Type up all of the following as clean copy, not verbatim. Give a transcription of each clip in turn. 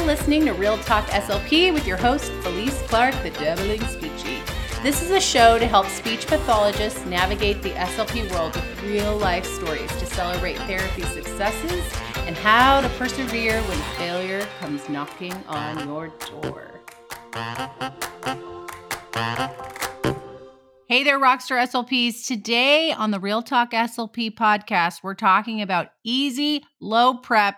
You're listening to Real Talk SLP with your host, Elise Clark, the Dabbling Speechie. This is a show to help speech pathologists navigate the SLP world with real-life stories to celebrate therapy successes and how to persevere when failure comes knocking on your door. Hey there, Rockstar SLPs. Today on the Real Talk SLP podcast, we're talking about easy, low-prep,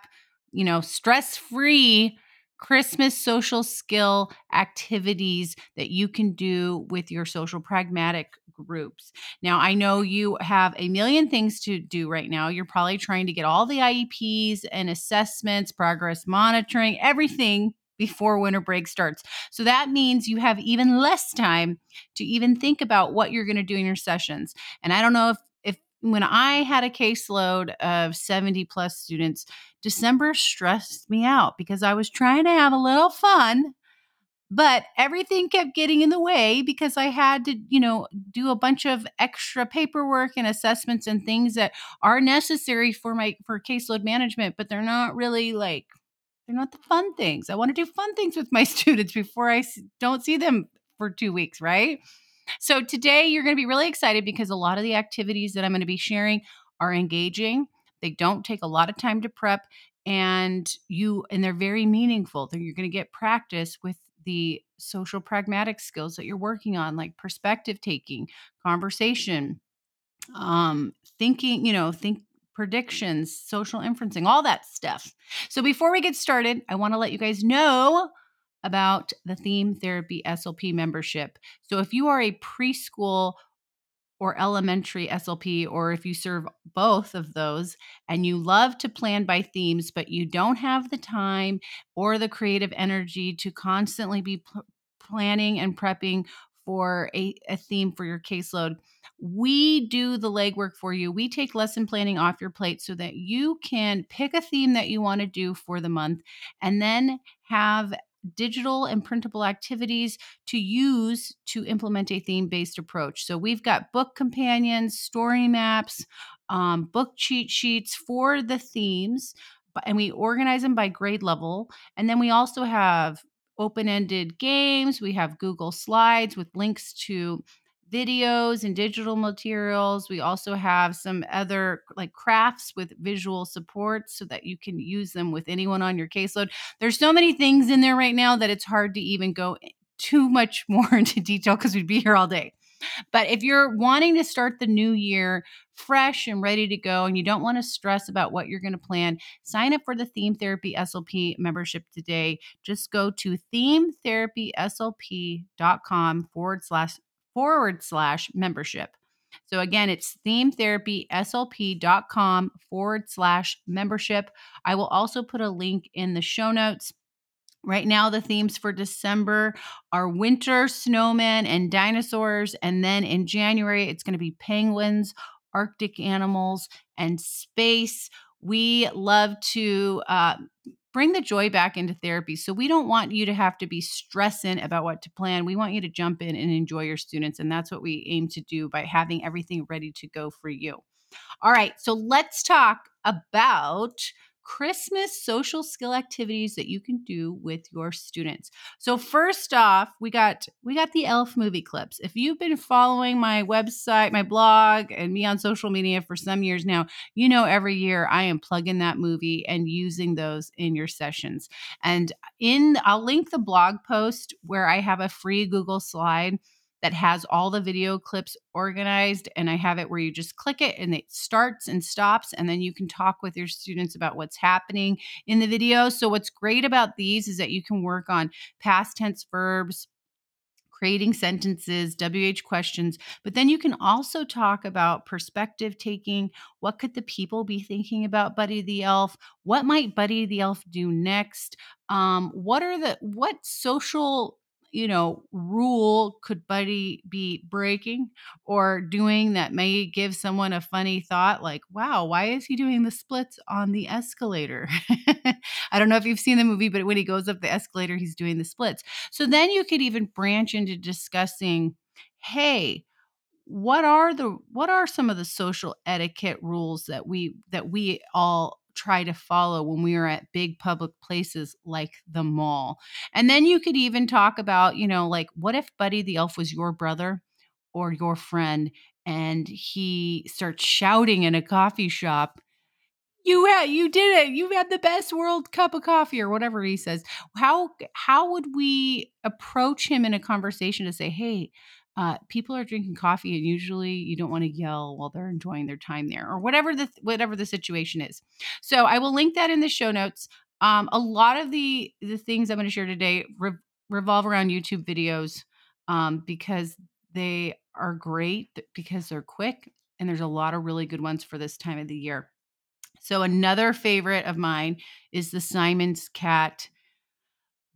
stress-free Christmas social skill activities that you can do with your social pragmatic groups. Now, I know you have a million things to do right now. You're probably trying to get all the IEPs and assessments, progress monitoring, everything before winter break starts. So that means you have even less time to even think about what you're going to do in your sessions. And I don't know if when I had a caseload of 70 plus students, December stressed me out because I was trying to have a little fun, but everything kept getting in the way because I had to, do a bunch of extra paperwork and assessments and things that are necessary for for caseload management, but they're not really they're not the fun things. I want to do fun things with my students before I don't see them for 2 weeks, right? So today you're going to be really excited because a lot of the activities that I'm going to be sharing are engaging. They don't take a lot of time to prep, and they're very meaningful. You're going to get practice with the social pragmatic skills that you're working on, like perspective taking, conversation, thinking, predictions, social inferencing, all that stuff. So before we get started, I want to let you guys know about the Theme Therapy SLP membership. So if you are a preschool or elementary SLP, or if you serve both of those and you love to plan by themes, but you don't have the time or the creative energy to constantly be planning and prepping for a theme for your caseload, we do the legwork for you. We take lesson planning off your plate so that you can pick a theme that you want to do for the month and then have digital and printable activities to use to implement a theme-based approach. So we've got book companions, story maps, book cheat sheets for the themes, and we organize them by grade level. And then we also have open-ended games. We have Google Slides with links to videos and digital materials. We also have some other crafts with visual support so that you can use them with anyone on your caseload. There's so many things in there right now that it's hard to even go too much more into detail because we'd be here all day. But if you're wanting to start the new year fresh and ready to go, and you don't want to stress about what you're going to plan, sign up for the Theme Therapy SLP membership today. Just go to themetherapyslp.com / membership. So again, it's themetherapyslp.com / membership. I will also put a link in the show notes. Right now, the themes for December are winter, snowmen, and dinosaurs. And then in January, it's going to be penguins, Arctic animals, and space. We love to bring the joy back into therapy. So we don't want you to have to be stressing about what to plan. We want you to jump in and enjoy your students. And that's what we aim to do by having everything ready to go for you. All right. So let's talk about Christmas social skill activities that you can do with your students. So first off, we got the Elf movie clips. If you've been following my website, my blog, and me on social media for some years now, every year I am plugging that movie and using those in your sessions. And I'll link the blog post where I have a free Google slide that has all the video clips organized, and I have it where you just click it and it starts and stops, and then you can talk with your students about what's happening in the video. So what's great about these is that you can work on past tense verbs, creating sentences, WH questions, but then you can also talk about perspective taking. What could the people be thinking about Buddy the Elf? What might Buddy the Elf do next? What social rule could Buddy be breaking or doing that may give someone a funny thought like, wow, why is he doing the splits on the escalator? I don't know if you've seen the movie, but when he goes up the escalator, he's doing the splits. So then you could even branch into discussing, hey, what are some of the social etiquette rules that we all try to follow when we are at big public places like the mall. And then you could even talk about, you know, like, what if Buddy the Elf was your brother or your friend and he starts shouting in a coffee shop, you did it. You had the best world cup of coffee or whatever he says. How would we approach him in a conversation to say, hey, people are drinking coffee and usually you don't want to yell while they're enjoying their time there, or whatever the situation is. So I will link that in the show notes. A lot of the things I'm going to share today revolve around YouTube videos because they are great, because they're quick, and there's a lot of really good ones for this time of the year. So another favorite of mine is the Simon's Cat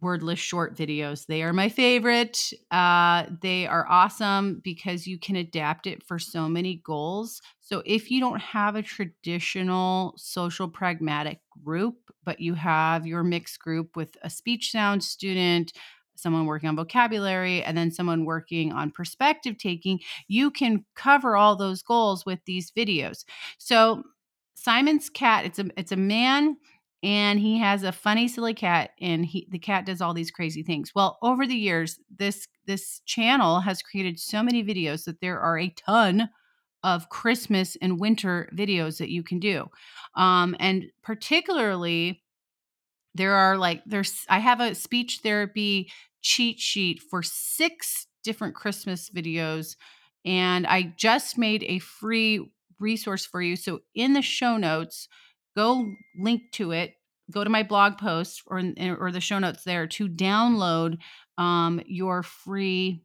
wordless short videos. They are my favorite. They are awesome because you can adapt it for so many goals. So if you don't have a traditional social pragmatic group, but you have your mixed group with a speech sound student, someone working on vocabulary, and then someone working on perspective taking, you can cover all those goals with these videos. So Simon's Cat, it's a man, and he has a funny, silly cat, and the cat does all these crazy things. Well, over the years, this channel has created so many videos that there are a ton of Christmas and winter videos that you can do. And particularly, I have a speech therapy cheat sheet for 6 different Christmas videos, and I just made a free resource for you. So in the show notes, go link to it, go to my blog post or the show notes there to download your free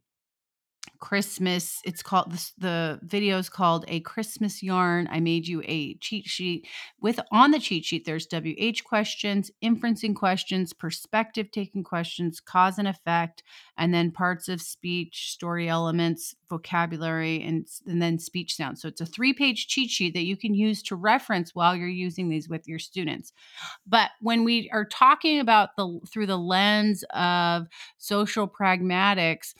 Christmas. It's called, the video is called A Christmas Yarn. I made you a cheat sheet on the cheat sheet. There's WH questions, inferencing questions, perspective taking questions, cause and effect, and then parts of speech, story elements, vocabulary, and then speech sounds. So it's a 3-page cheat sheet that you can use to reference while you're using these with your students. But when we are talking about through the lens of social pragmatics,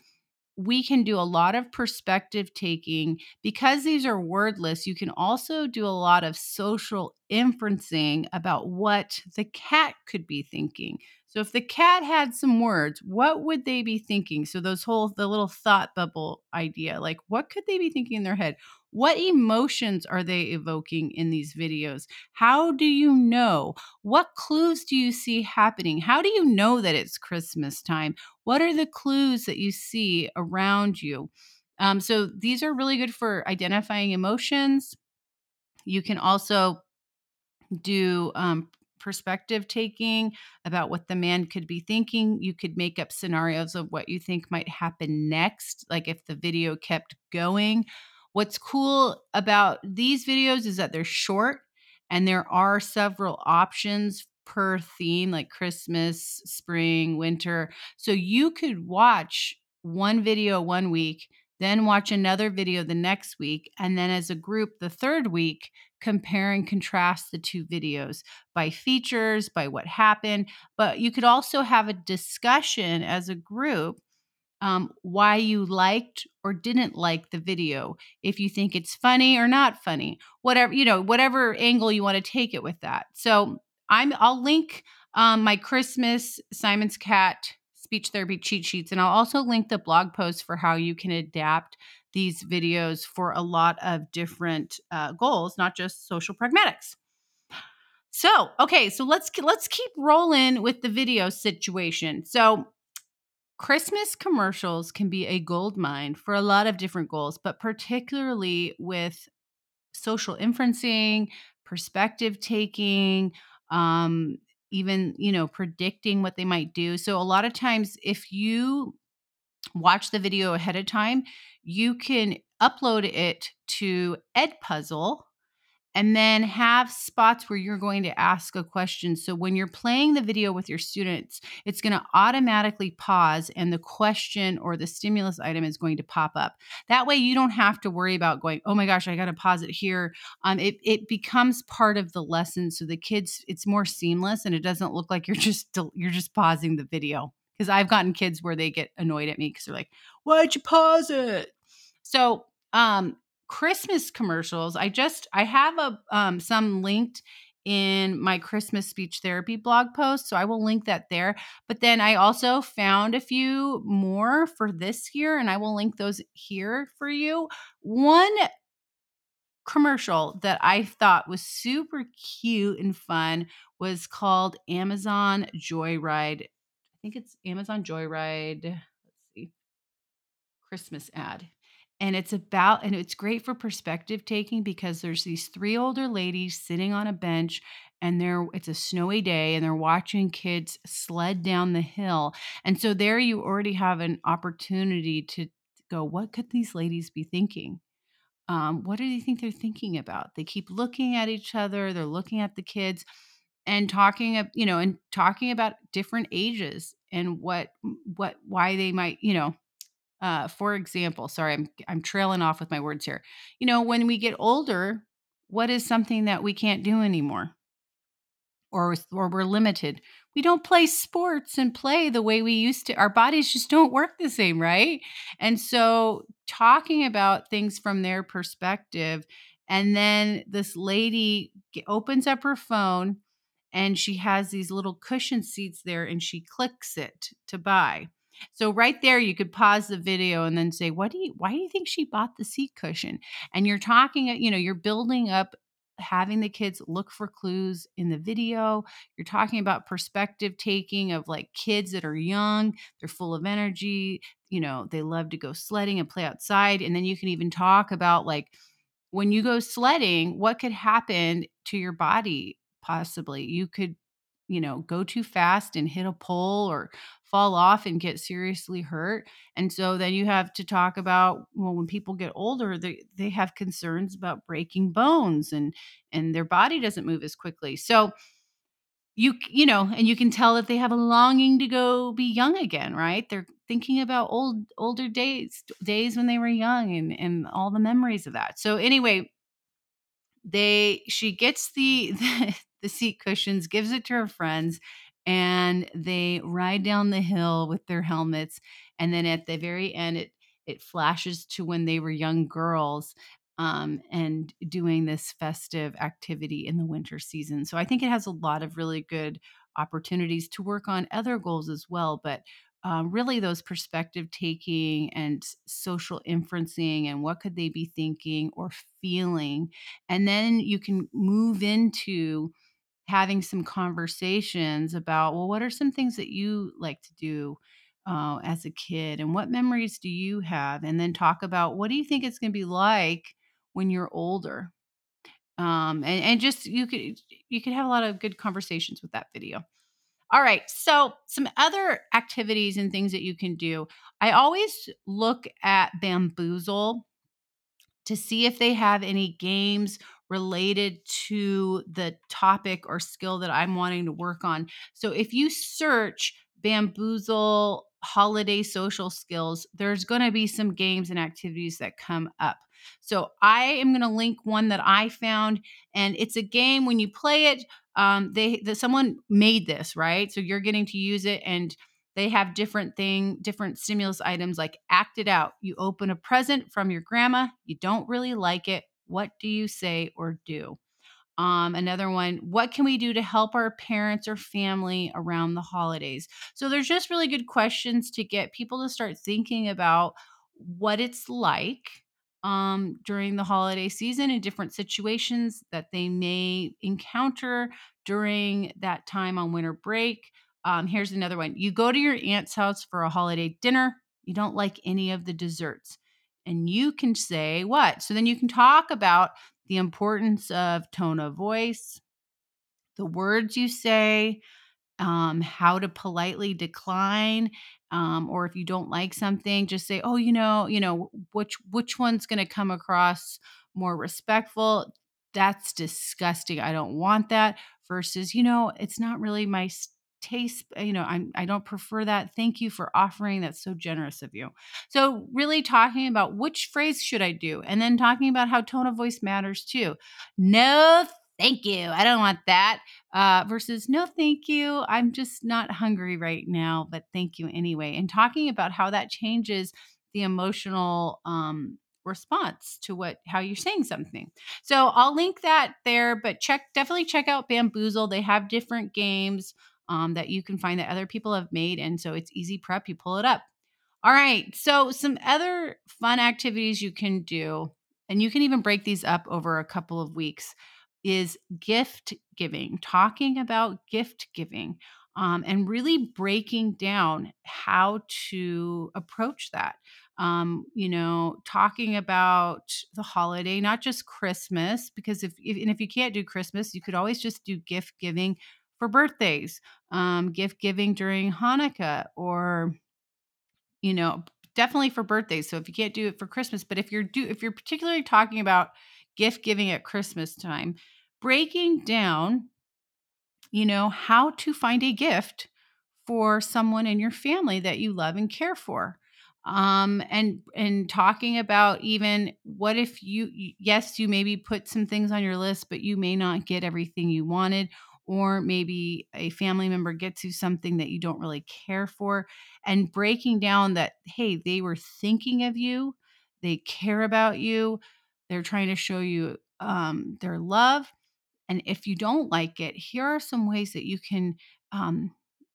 we can do a lot of perspective taking because these are wordless. You can also do a lot of social inferencing about what the cat could be thinking. So if the cat had some words, what would they be thinking? So the little thought bubble idea, like what could they be thinking in their head? What emotions are they evoking in these videos? How do you know? What clues do you see happening? How do you know that it's Christmas time? What are the clues that you see around you? So these are really good for identifying emotions. You can also do perspective taking about what the man could be thinking. You could make up scenarios of what you think might happen next, like if the video kept going. What's cool about these videos is that they're short and there are several options per theme, like Christmas, spring, winter. So you could watch one video one week, then watch another video the next week, and then as a group the third week, compare and contrast the two videos by features, by what happened. But you could also have a discussion as a group why you liked or didn't like the video, if you think it's funny or not funny, whatever angle you want to take it with that. So I'll link my Christmas Simon's Cat speech therapy cheat sheets, and I'll also link the blog post for how you can adapt these videos for a lot of different goals, not just social pragmatics. So, okay, so let's keep rolling with the video situation. So, Christmas commercials can be a gold mine for a lot of different goals, but particularly with social inferencing, perspective taking, even, predicting what they might do. So a lot of times if you watch the video ahead of time, you can upload it to Edpuzzle and then have spots where you're going to ask a question. So when you're playing the video with your students, it's going to automatically pause and the question or the stimulus item is going to pop up. That way you don't have to worry about going, oh my gosh, I got to pause it here. It becomes part of the lesson. So the kids, it's more seamless and it doesn't look like you're just pausing the video. Because I've gotten kids where they get annoyed at me because they're like, why'd you pause it? So, Christmas commercials, I have some linked in my Christmas speech therapy blog post. So I will link that there. But then I also found a few more for this year, and I will link those here for you. One commercial that I thought was super cute and fun was called Amazon Joyride. I think it's Amazon Joyride. Let's see. Christmas ad. And it's about, and it's great for perspective taking, because there's these three older ladies sitting on a bench, and it's a snowy day, and they're watching kids sled down the hill. And so there you already have an opportunity to go, what could these ladies be thinking? What do you think they're thinking about? They keep looking at each other. They're looking at the kids and talking about different ages and why they might, for example, sorry, I'm trailing off with my words here. When we get older, what is something that we can't do anymore? Or we're limited. We don't play sports and play the way we used to. Our bodies just don't work the same, right? And so talking about things from their perspective, and then this lady opens up her phone and she has these little cushion seats there, and she clicks it to buy. So right there, you could pause the video and then say, why do you think she bought the seat cushion? And you're talking, you're building up, having the kids look for clues in the video. You're talking about perspective taking of like kids that are young, they're full of energy, they love to go sledding and play outside. And then you can even talk about like, when you go sledding, what could happen to your body? Possibly you could, go too fast and hit a pole or fall off and get seriously hurt. And so then you have to talk about, when people get older, they have concerns about breaking bones and their body doesn't move as quickly. So and you can tell that they have a longing to go be young again, right? They're thinking about older days when they were young and all the memories of that. So anyway, she gets the seat cushions, gives it to her friends, and they ride down the hill with their helmets. And then at the very end, it flashes to when they were young girls, and doing this festive activity in the winter season. So I think it has a lot of really good opportunities to work on other goals as well. But really those perspective taking and social inferencing and what could they be thinking or feeling. And then you can move into having some conversations about, well, what are some things that you like to do as a kid, and what memories do you have? And then talk about, what do you think it's going to be like when you're older? And just, you could have a lot of good conversations with that video. All right. So some other activities and things that you can do. I always look at Bamboozle to see if they have any games related to the topic or skill that I'm wanting to work on. So if you search Bamboozle holiday social skills, there's going to be some games and activities that come up. So I am going to link one that I found, and it's a game. When you play it, someone made this, right? So you're getting to use it, and they have different stimulus items, like act it out. You open a present from your grandma. You don't really like it. What do you say or do? Another one, what can we do to help our parents or family around the holidays? So there's just really good questions to get people to start thinking about what it's like during the holiday season and different situations that they may encounter during that time on winter break. Here's another one. You go to your aunt's house for a holiday dinner. You don't like any of the desserts. And you can say what? So then you can talk about the importance of tone of voice, the words you say, how to politely decline, or if you don't like something, just say, oh, which one's going to come across more respectful? That's disgusting. I don't want that. Versus, it's not really my taste. I don't prefer that. Thank you for offering. That's so generous of you. So really talking about which phrase should I do? And then talking about how tone of voice matters too. No, thank you. I don't want that. Versus no, thank you. I'm just not hungry right now, but thank you anyway. And talking about how that changes the emotional response to how you're saying something. So I'll link that there, but definitely check out Bamboozle. They have different games that you can find that other people have made. And so it's easy prep. You pull it up. All right. So some other fun activities you can do, and you can even break these up over a couple of weeks, is gift giving, talking about gift giving, and really breaking down how to approach that. Talking about the holiday, not just Christmas, because if you can't do Christmas, you could always just do gift giving for birthdays, gift giving during Hanukkah, or, definitely for birthdays. So if you can't do it for Christmas, but if you're particularly talking about gift giving at Christmas time, breaking down, how to find a gift for someone in your family that you love and care for. And talking about even what if you maybe put some things on your list, but you may not get everything you wanted, or maybe a family member gets you something that you don't really care for, and breaking down that, hey, they were thinking of you, they care about you, they're trying to show you their love. And if you don't like it, here are some ways that you can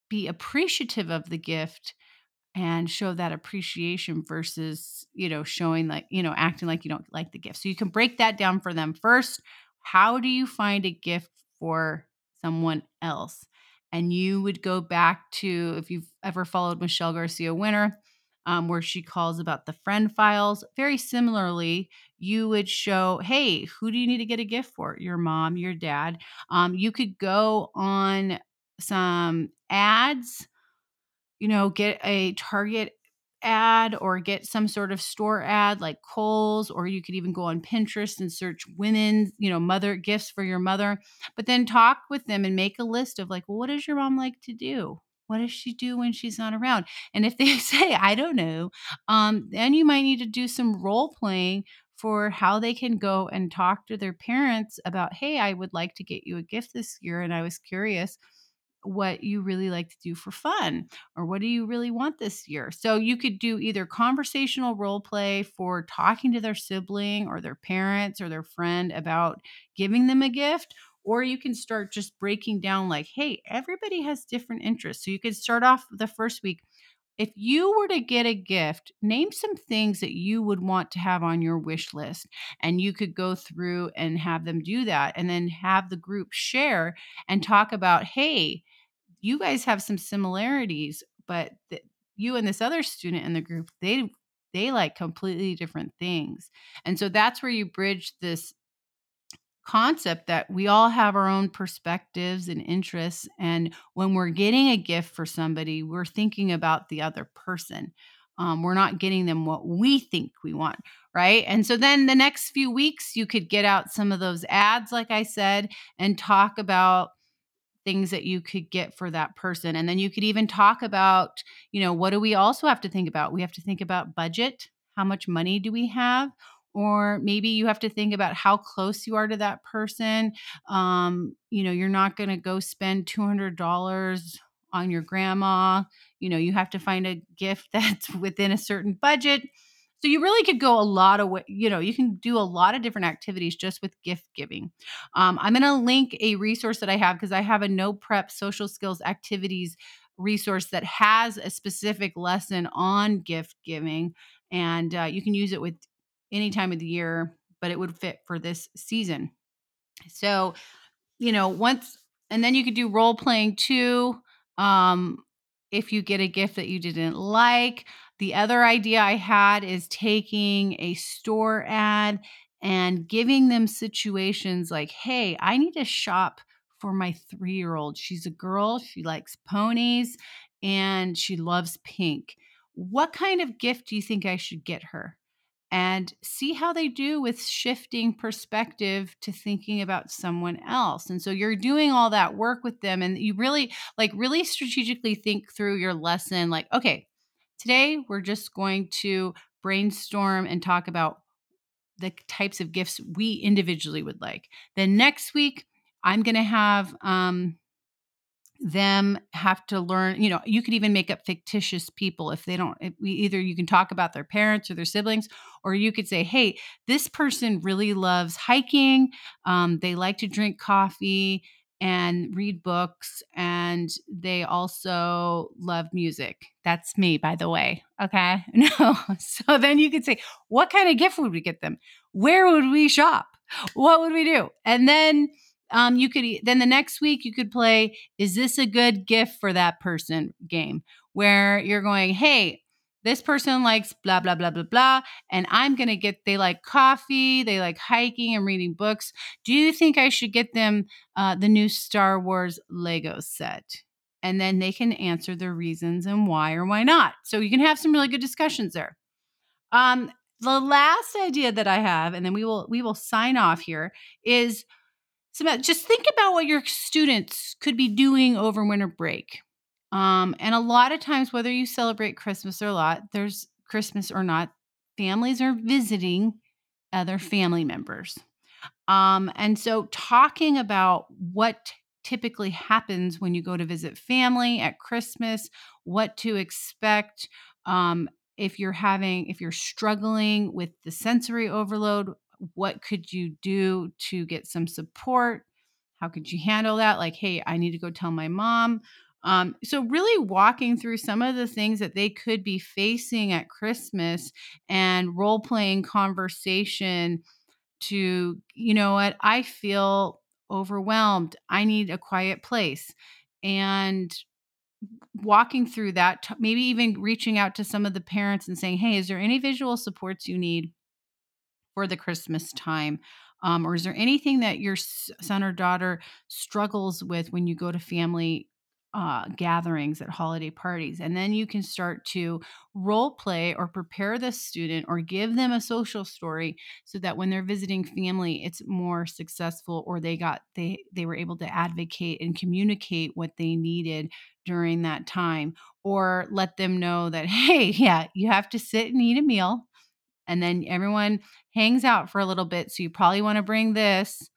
be appreciative of the gift and show that appreciation versus, showing like, acting like you don't like the gift. So you can break that down for them. First, how do you find a gift for someone else? And you would go back to, if you've ever followed Michelle Garcia Winner, where she calls about the friend files. Very similarly, you would show, hey, who do you need to get a gift for? Your mom, your dad. You could go on some ads, get a Target ad or get some sort of store ad like Kohl's, or you could even go on Pinterest and search women's, mother gifts for your mother, but then talk with them and make a list of like, well, what does your mom like to do? What does she do when she's not around? And if they say, I don't know, then you might need to do some role playing for how they can go and talk to their parents about, hey, I would like to get you a gift this year, and I was curious what you really like to do for fun, or what do you really want this year? So you could do either conversational role play for talking to their sibling or their parents or their friend about giving them a gift, or you can start just breaking down like, hey, everybody has different interests. So you could start off the first week. If you were to get a gift, name some things that you would want to have on your wish list, and you could go through and have them do that, and then have the group share and talk about, hey, you guys have some similarities, but you and this other student in the group, they like completely different things. And so that's where you bridge this concept that we all have our own perspectives and interests. And when we're getting a gift for somebody, we're thinking about the other person. We're not getting them what we think we want, right? And so then the next few weeks, you could get out some of those ads, like I said, and talk about things that you could get for that person. And then you could even talk about, what do we also have to think about? We have to think about budget. How much money do we have? Or maybe you have to think about how close you are to that person. You're not going to go spend $200 on your grandma. You have to find a gift that's within a certain budget. So you really could go a lot of, you can do a lot of different activities just with gift giving. I'm going to link a resource that I have, because I have a no prep social skills activities resource that has a specific lesson on gift giving. And you can use it with any time of the year, but it would fit for this season. So, and then you could do role playing too. If you get a gift that you didn't like. The other idea I had is taking a store ad and giving them situations like, hey, I need to shop for my 3-year-old. She's a girl. She likes ponies and she loves pink. What kind of gift do you think I should get her? And see how they do with shifting perspective to thinking about someone else. And so you're doing all that work with them, and you really strategically think through your lesson. Like, okay, today we're just going to brainstorm and talk about the types of gifts we individually would like. Then next week, I'm going to have them have to learn, you know, you could even make up fictitious people if they don't, either you can talk about their parents or their siblings, or you could say, hey, this person really loves hiking. They like to drink coffee and read books, and they also love music. That's me, by the way. Okay. No. So then you could say, what kind of gift would we get them? Where would we shop? What would we do? And then you could, then the next week you could play, is this a good gift for that person game, where you're going, hey, this person likes blah, blah, blah, blah, blah. And I'm going to get, they like coffee, they like hiking and reading books. Do you think I should get them the new Star Wars Lego set? And then they can answer their reasons and why or why not. So you can have some really good discussions there. The last idea that I have, and then we will sign off here, is just think about what your students could be doing over winter break. And a lot of times, whether you celebrate Christmas or not, there's Christmas or not, families are visiting other family members. And so talking about what typically happens when you go to visit family at Christmas, what to expect, if you're struggling with the sensory overload, what could you do to get some support? How could you handle that? Like, hey, I need to go tell my mom. So really walking through some of the things that they could be facing at Christmas, and role-playing conversation to, you know what, I feel overwhelmed. I need a quiet place. And walking through that, maybe even reaching out to some of the parents and saying, hey, is there any visual supports you need for the Christmas time? Or is there anything that your son or daughter struggles with when you go to family gatherings at holiday parties? And then you can start to role play or prepare the student or give them a social story so that when they're visiting family, it's more successful, or they were able to advocate and communicate what they needed during that time, or let them know that, hey, yeah, you have to sit and eat a meal. And then everyone hangs out for a little bit. So you probably want to bring this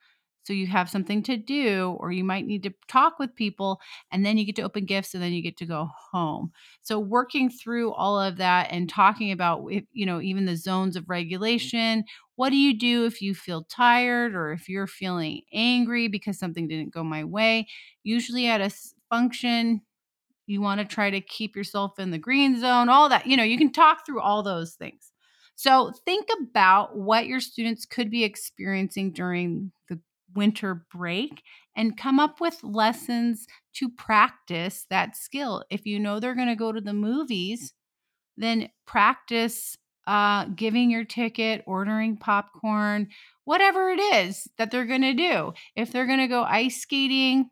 so you have something to do, or you might need to talk with people, and then you get to open gifts, and then you get to go home. So working through all of that and talking about, you know, even the zones of regulation. What do you do if you feel tired, or if you're feeling angry because something didn't go my way? Usually at a function, you want to try to keep yourself in the green zone, all that. You know, you can talk through all those things. So think about what your students could be experiencing during the winter break, and come up with lessons to practice that skill. If you know they're going to go to the movies, then practice giving your ticket, ordering popcorn, whatever it is that they're going to do. If they're going to go ice skating,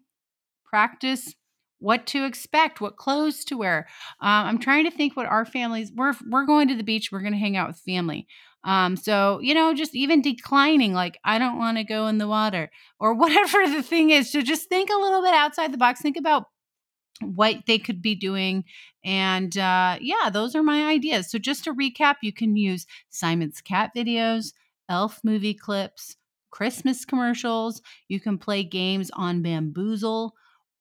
practice what to expect, what clothes to wear. I'm trying to think what our families, we're going to the beach, we're going to hang out with family. So, you know, just even declining, like, I don't want to go in the water, or whatever the thing is. So just think a little bit outside the box. Think about what they could be doing. And yeah, those are my ideas. So just to recap, you can use Simon's Cat videos, elf movie clips, Christmas commercials. You can play games on Bamboozle.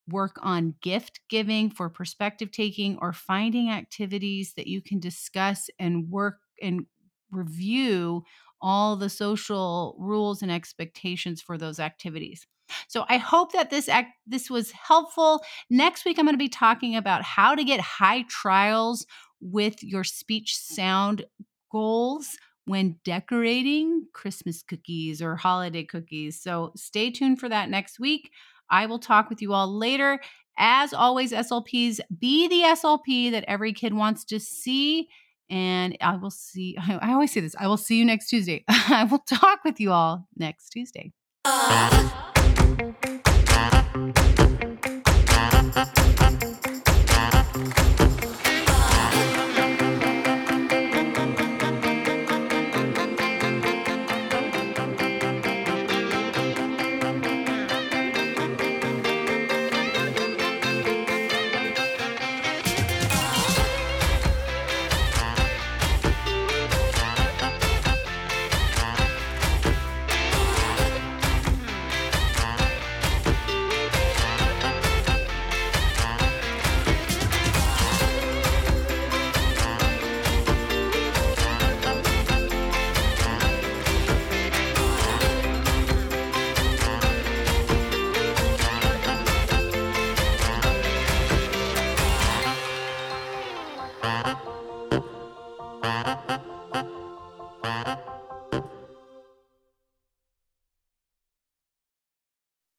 Work on gift giving for perspective taking, or finding activities that you can discuss and work and review all the social rules and expectations for those activities. So I hope that this was helpful. Next week, I'm going to be talking about how to get high trials with your speech sound goals when decorating Christmas cookies or holiday cookies. So stay tuned for that next week. I will talk with you all later. As always, SLPs, be the SLP that every kid wants to see. And I always say this, I will see you next Tuesday. I will talk with you all next Tuesday.